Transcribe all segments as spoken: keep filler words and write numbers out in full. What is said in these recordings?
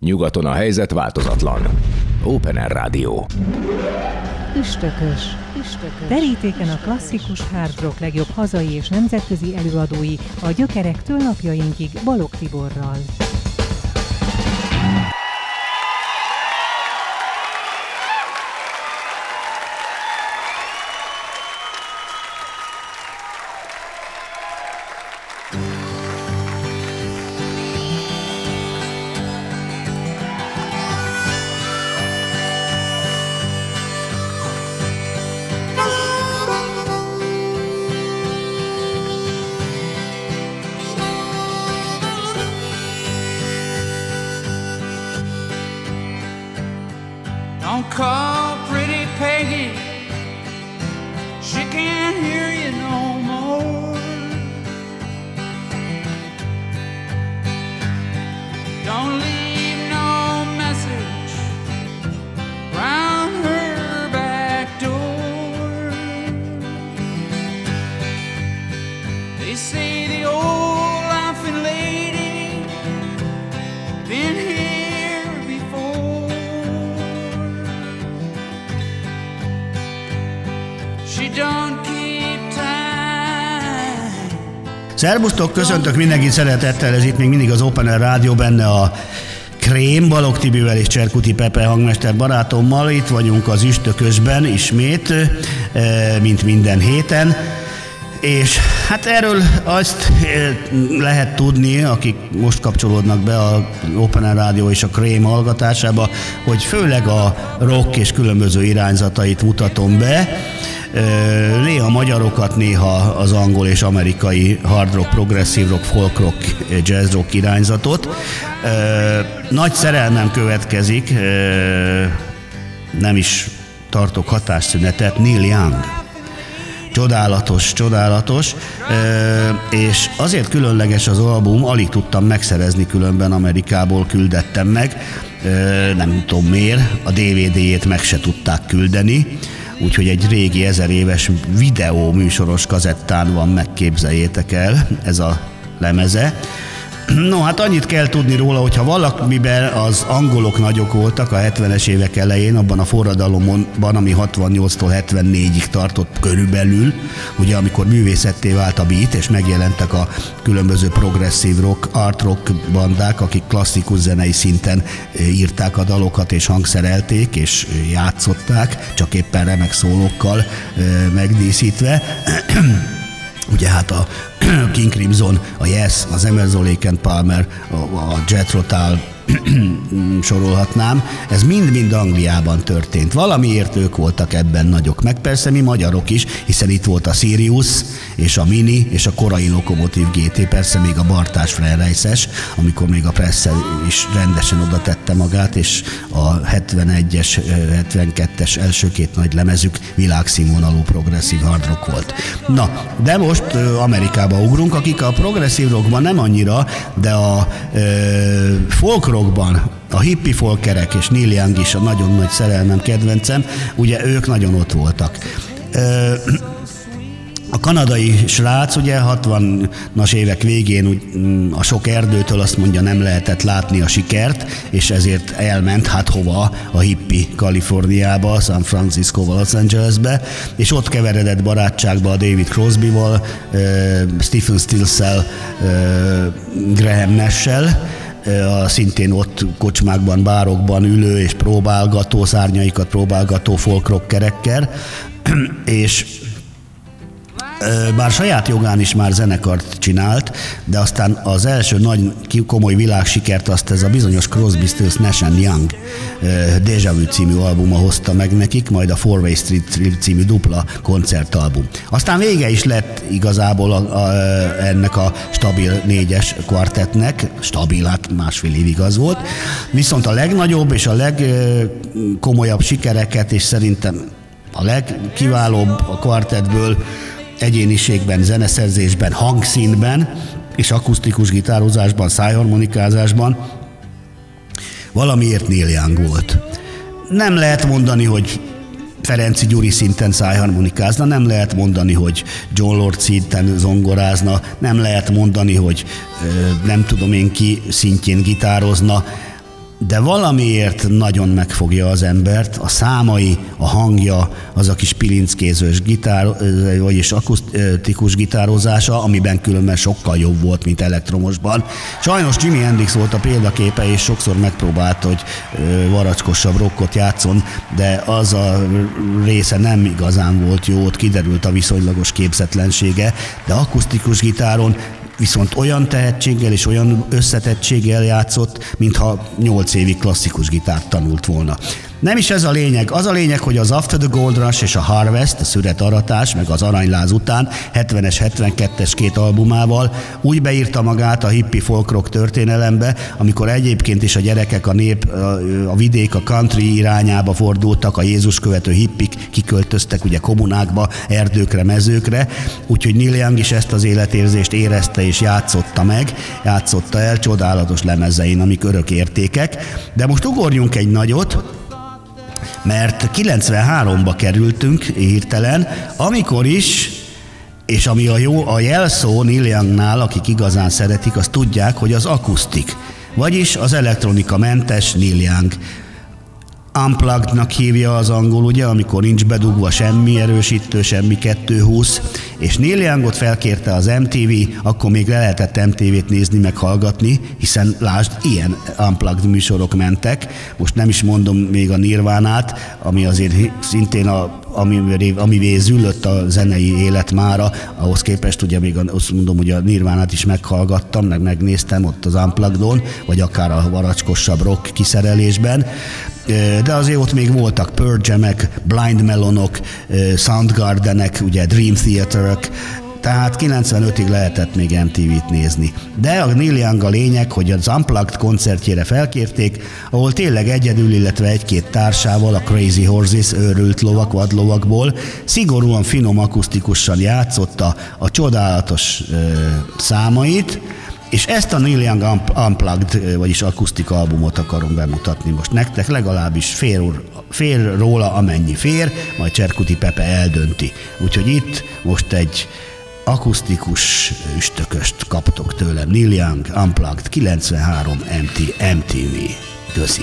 Nyugaton a helyzet változatlan. Open Air Rádió. Üstökös. Üstökös. Terítéken a klasszikus hard rock legjobb hazai és nemzetközi előadói a gyökerektől napjainkig Balogh Tiborral. Szerbusztok, köszöntök mindenkit szeretettel, ez itt még mindig az Open Air Rádió, benne a Krém, Balogh Tibivel és Cserkuti Pepe hangmester barátommal. Itt vagyunk az Üstökösben ismét, mint minden héten. És hát erről azt lehet tudni, akik most kapcsolódnak be a Open Air Rádió és a Krém hallgatásába, hogy főleg a rock és különböző irányzatait mutatom be. Néha magyarokat, néha az angol és amerikai hard rock, progresszív rock, folk rock, jazz rock irányzatot. Nagy szerelmem következik, nem is tartok hatásszünetet, Neil Young. Csodálatos, csodálatos, és azért különleges az album, alig tudtam megszerezni, különben Amerikából küldettem meg, nem tudom miért, a dé vé dé-jét meg se tudták küldeni, úgyhogy egy régi ezer éves videó műsoros kazettán van, megképzeljétek el, ez a lemeze. No, hát annyit kell tudni róla, hogyha valamiben az angolok nagyok voltak a hetvenes évek elején, abban a forradalomban, ami hatvannyolctól hetvennégyig tartott körülbelül, ugye amikor művészetté vált a beat, és megjelentek a különböző progresszív rock, art rock bandák, akik klasszikus zenei szinten írták a dalokat, és hangszerelték, és játszották, csak éppen remek szólókkal megdíszítve. Ugye hát a King Crimson, a Yes, az Emerson Lake and Palmer, a, a Jethro Tull, sorolhatnám, ez mind-mind Angliában történt. Valamiért ők voltak ebben nagyok, meg persze mi magyarok is, hiszen itt volt a Sirius, és a Mini, és a korai Lokomotív gé té, persze még a Bartás Ferenczi, amikor még a presszel is rendesen oda tette magát, és a hetvenegyes, hetvenkettes első két nagy lemezük világszínvonalú progresszív hard rock volt. Na, de most Amerikába ugrunk, akik a progresszív rockban nem annyira, de a ö, folk rock a hippi folkerek, és Neil Young is a nagyon nagy szerelmem, kedvencem, ugye ők nagyon ott voltak. A kanadai srác ugye hatvanas évek végén a sok erdőtől azt mondja, nem lehetett látni a sikert, és ezért elment, hát hova, a hippi Kaliforniába, San Francisco-val, Los Angelesbe, és ott keveredett barátságba a David Crosby-val, Stephen Stills-szel, Graham Nash-sel, a szintén ott kocsmákban, bárokban ülő és próbálgató, szárnyaikat próbálgató folkrockerekkel, és bár saját jogán is már zenekart csinált, de aztán az első nagy, komoly világsikert azt ez a bizonyos Crosby, Stills, Nash and Young Déjà vu című albuma hozta meg nekik, majd a Four Way Street című dupla koncertalbum. Aztán vége is lett igazából a, a, ennek a stabil négyes kvartettnek, stabil, hát másfél évig az volt, viszont a legnagyobb és a legkomolyabb sikereket, és szerintem a legkiválóbb a kvartettből egyéniségben, zeneszerzésben, hangszínben és akusztikus gitározásban, szájharmonikázásban valamiért Neil Young volt. Nem lehet mondani, hogy Ferenczi Gyuri szinten szájharmonikázna, nem lehet mondani, hogy John Lord szinten zongorázna, nem lehet mondani, hogy nem tudom én ki szintjén gitározna, de valamiért nagyon megfogja az embert, a számai, a hangja, az a kis pilinckésős gitár, vagyis akusztikus gitározása, amiben különben sokkal jobb volt, mint elektromosban. Sajnos Jimmy Hendrix volt a példaképe, és sokszor megpróbált, hogy varacskosabb rockot játszon, de az a része nem igazán volt jó, ott kiderült a viszonylagos képzetlensége, de akusztikus gitáron viszont olyan tehetséggel és olyan összetettséggel játszott, mintha nyolc évig klasszikus gitárt tanult volna. Nem is ez a lényeg. Az a lényeg, hogy az After the Gold Rush és a Harvest, a szüret aratás, meg az Aranyláz után hetvenes, hetvenkettes két albumával úgy beírta magát a hippi folkrock történelembe, amikor egyébként is a gyerekek, a nép, a vidék, a country irányába fordultak, a Jézus követő hippik kiköltöztek ugye kommunákba, erdőkre, mezőkre, úgyhogy Neil Young is ezt az életérzést érezte és játszotta meg, játszotta el csodálatos lemezein, amik örök értékek. De most ugorjunk egy nagyot, mert kilencvenháromba kerültünk hirtelen, amikor is, és ami a jó, a jelszó Neil Youngnál, akik igazán szeretik, azt tudják, hogy az akusztik, vagyis az elektronikamentes Neil Young. Unplugged-nak hívja az angol, ugye, amikor nincs bedugva semmi erősítő, semmi kettő húsz, és Neil Youngot felkérte az em té vé, akkor még le lehetett em té vét nézni, meg hallgatni, hiszen lásd, ilyen Unplugged műsorok mentek, most nem is mondom még a Nirvánát, ami azért szintén a amivé züllött a zenei élet mára, ahhoz képest ugye még azt mondom, hogy a Nirvánát is meghallgattam, meg megnéztem ott az Unplugged-on, vagy akár a varacskosabb rock kiszerelésben, de azért ott még voltak Pearl Jam-ek, Blind Melonok, Soundgardenek, ugye Dream Theatre-ök, tehát kilencvenötig lehetett még em té vét nézni. De a Neil Young a lényeg, hogy az Unplugged koncertjére felkérték, ahol tényleg egyedül, illetve egy-két társával, a Crazy Horses, őrült lovak, vadlovakból szigorúan finom akusztikusan játszotta a csodálatos ö, számait, és ezt a Neil Young Unplugged, vagyis akusztik albumot akarom bemutatni most nektek, legalábbis fél, úr, fél róla, amennyi fér, majd Cserkuti Pepe eldönti. Úgyhogy itt most egy akusztikus üstököst kaptok tőlem. Neil Young Unplugged kilencvenhárom em té em té vé. Köszi.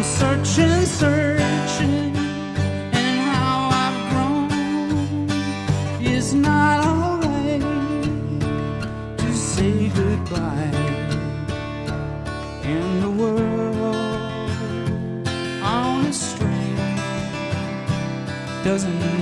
I'm searching, searching, and how I've grown is not alright to say goodbye. In the world on a string doesn't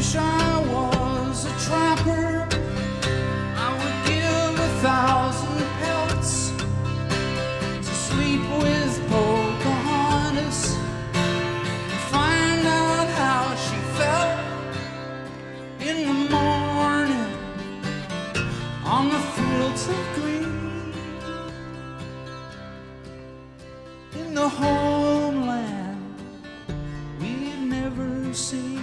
wish I was a trapper. I would give a thousand pelts to sleep with Pocahontas and find out how she felt in the morning on the fields of green in the homeland we've never seen.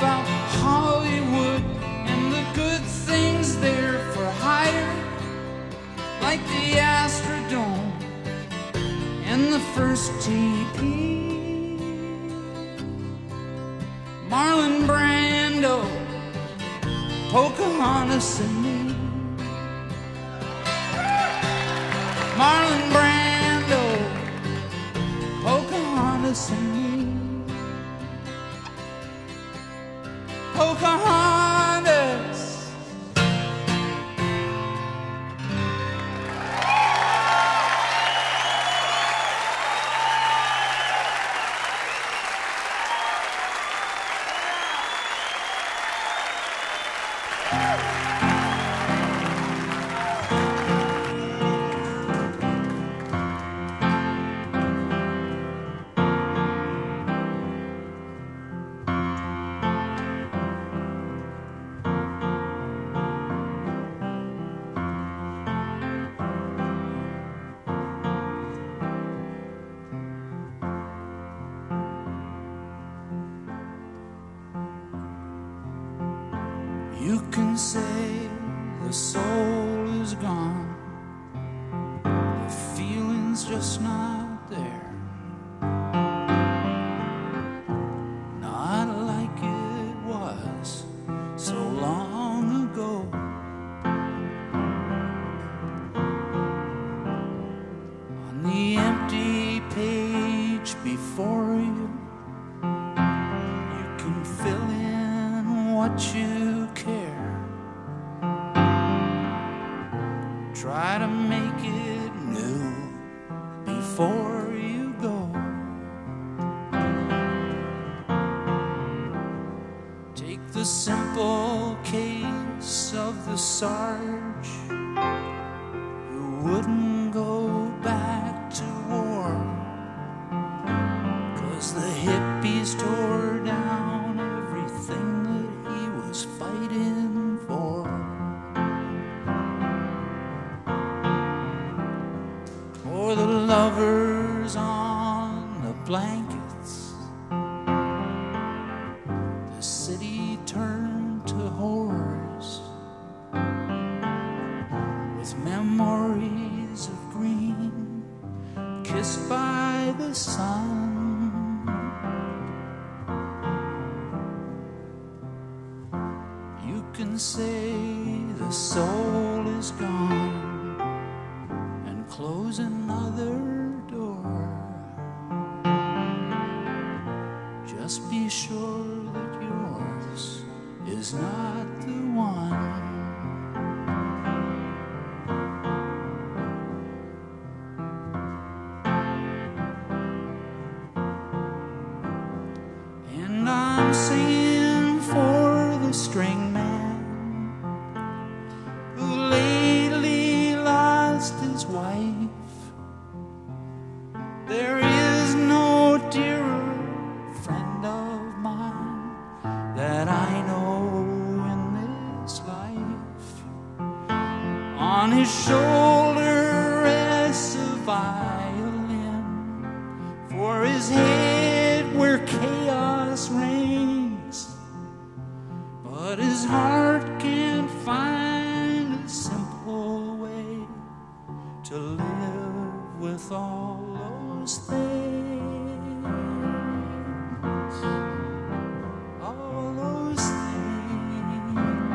About Hollywood and the good things there for hire, like the Astrodome and the first T P. Marlon Brando, Pocahontas and me. Marlon Brando, Pocahontas and me. Pocahontas. All those things, all those things.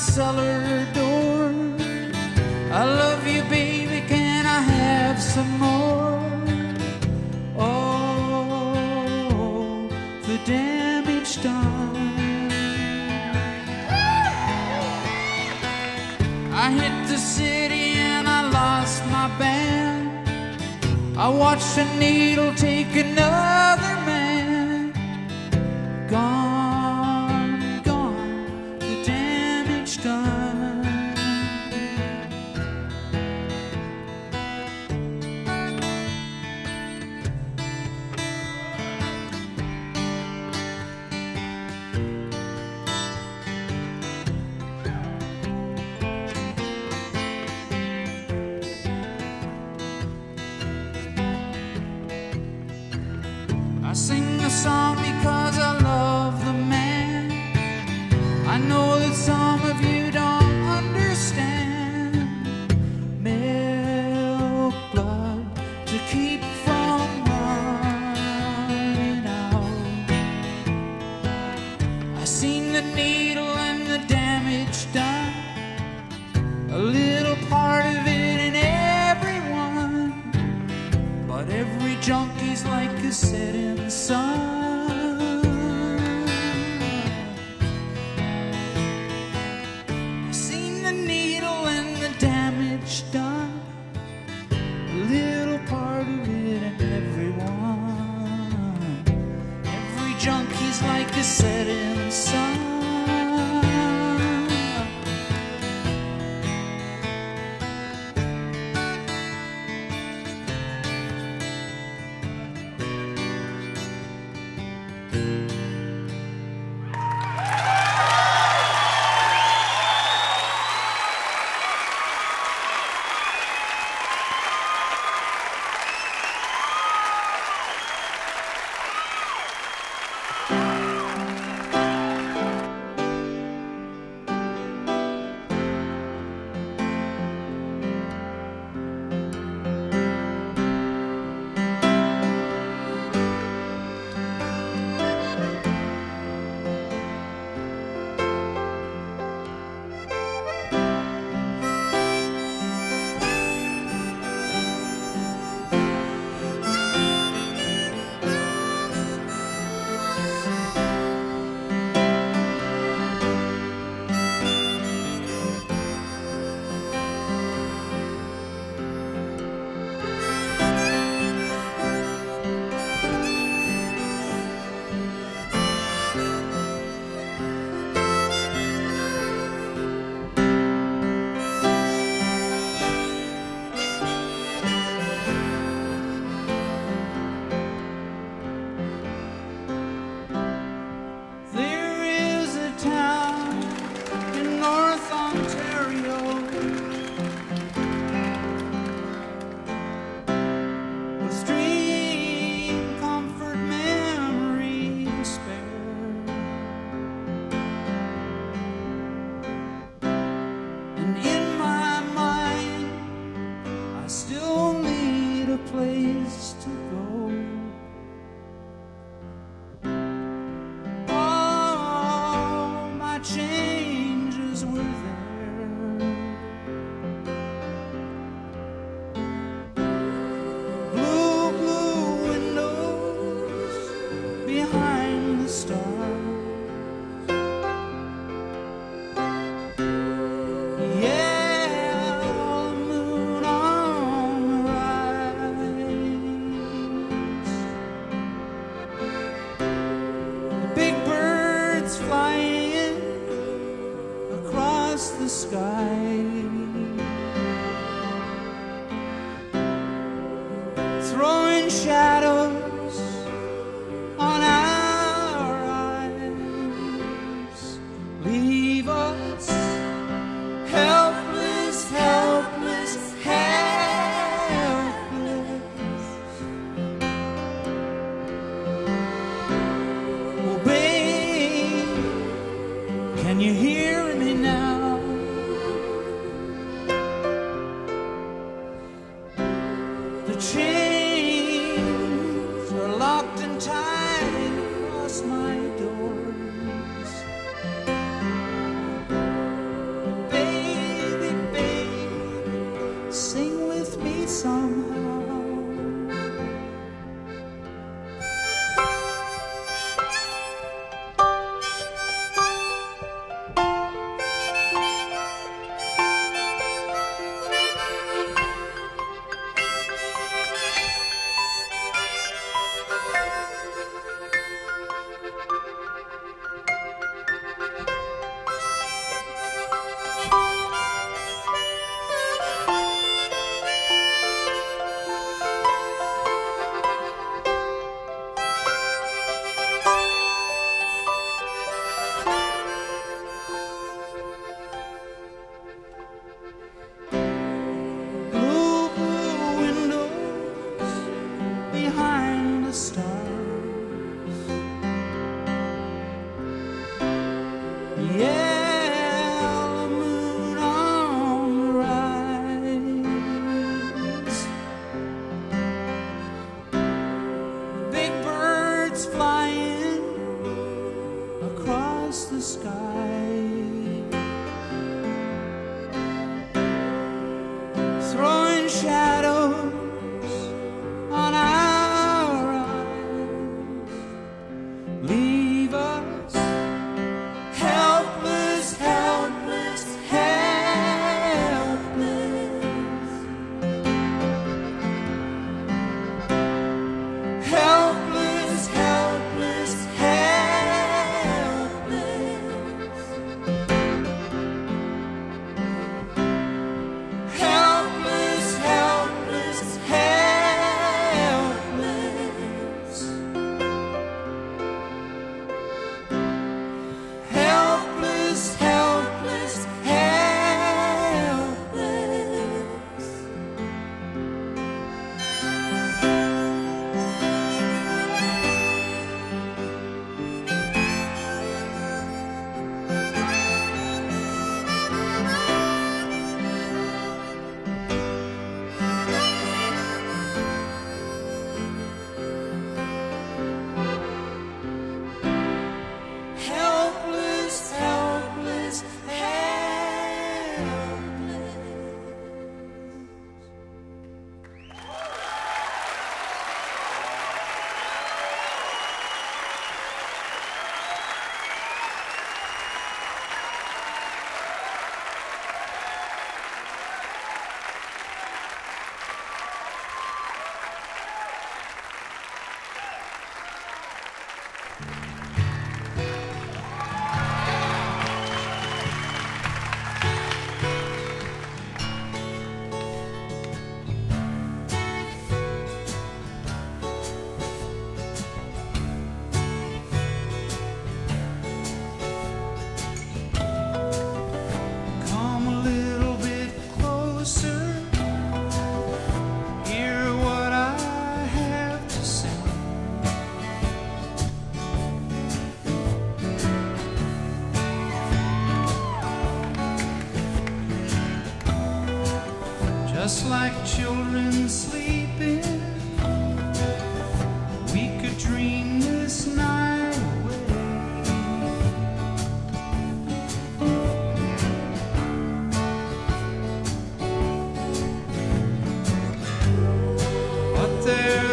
Cellar door. I love you, baby. Can I have some more? Oh, the damage done. I hit the city and I lost my band. I watched a needle take another man. Gone, gone, the damage done.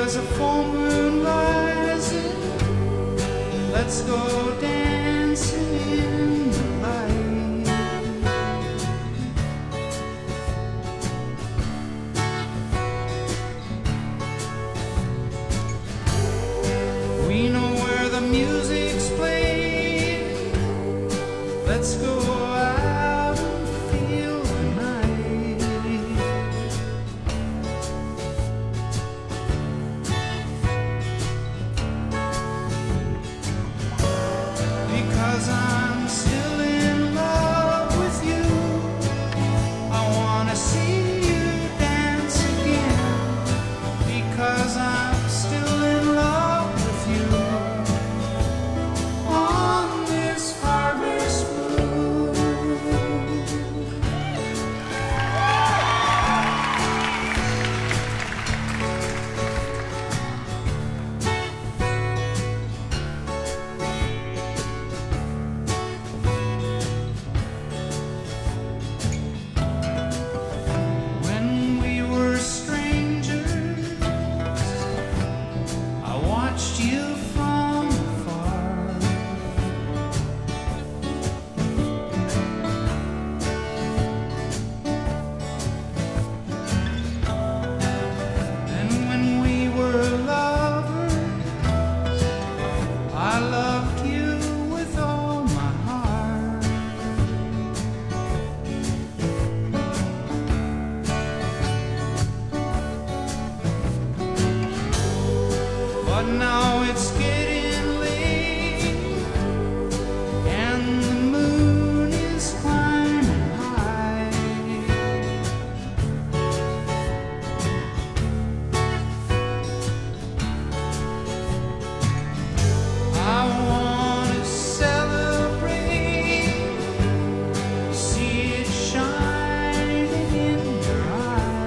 there's a full moon rising. Let's go dancing in the light. We know where the music's played. Let's go out and feel the night. Because I'm still in love with you. I wanna see you dance again. Because I'm still in love with you. On this harvest moon. When we were strangers, I watched you from afar. And when we were lovers, I loved you with all my heart. But now it's getting late, and the moon is climbing high. I want to celebrate, see it shining in your eyes.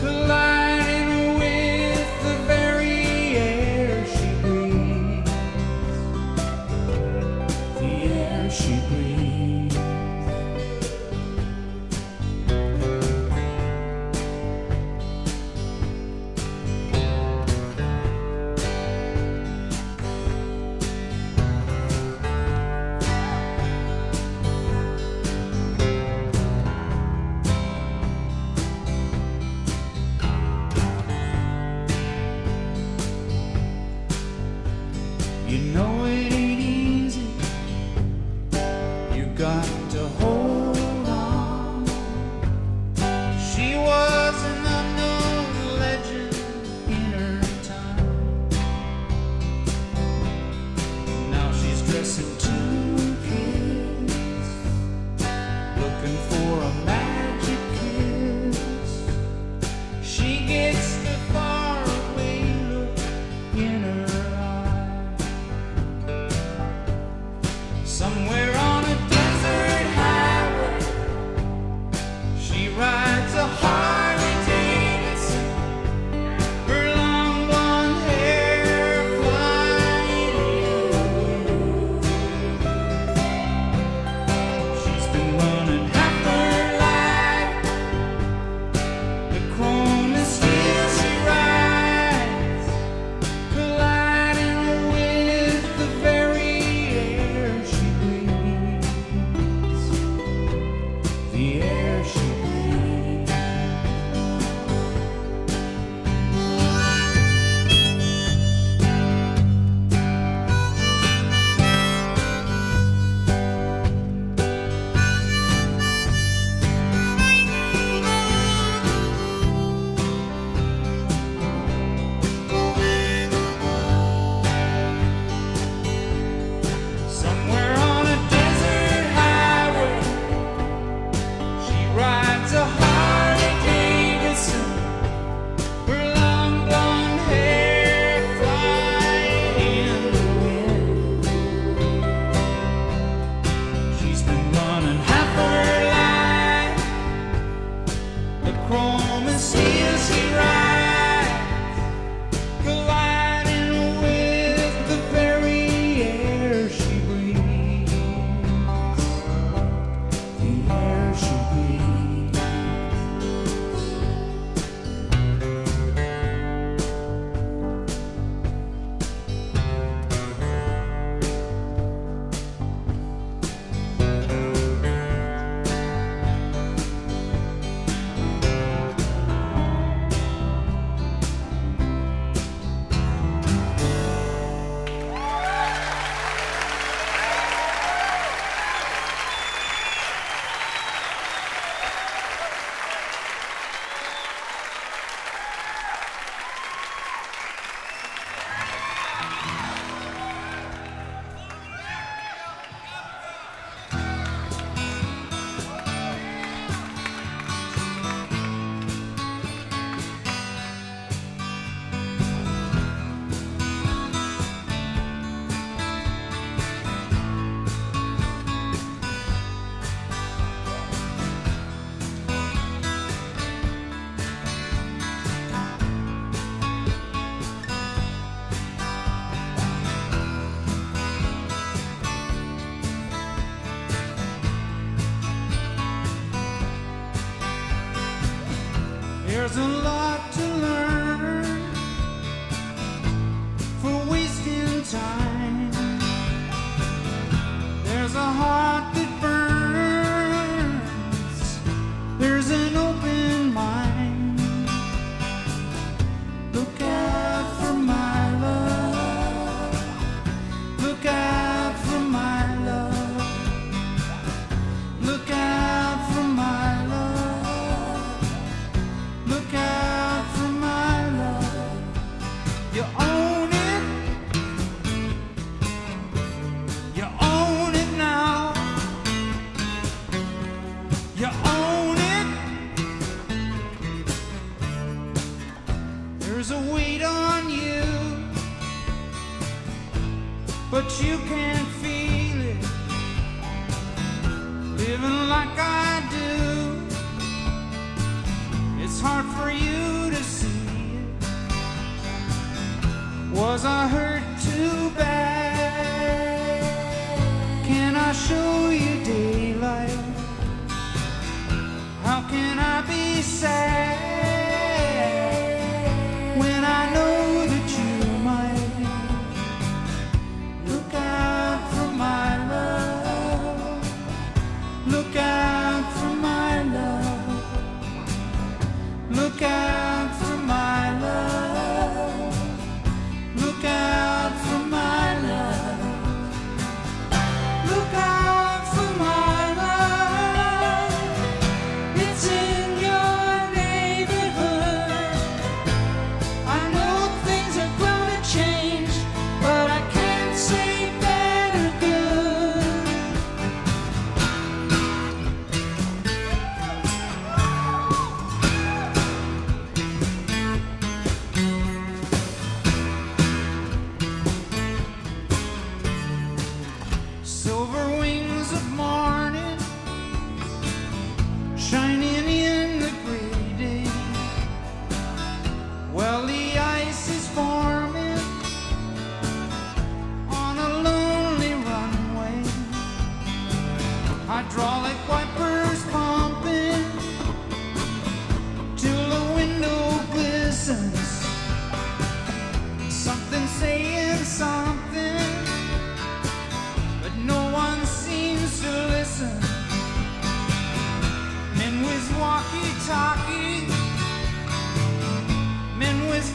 Colliding with the very air she breathes.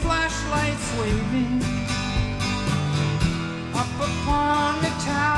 Flashlights waving up upon the tower.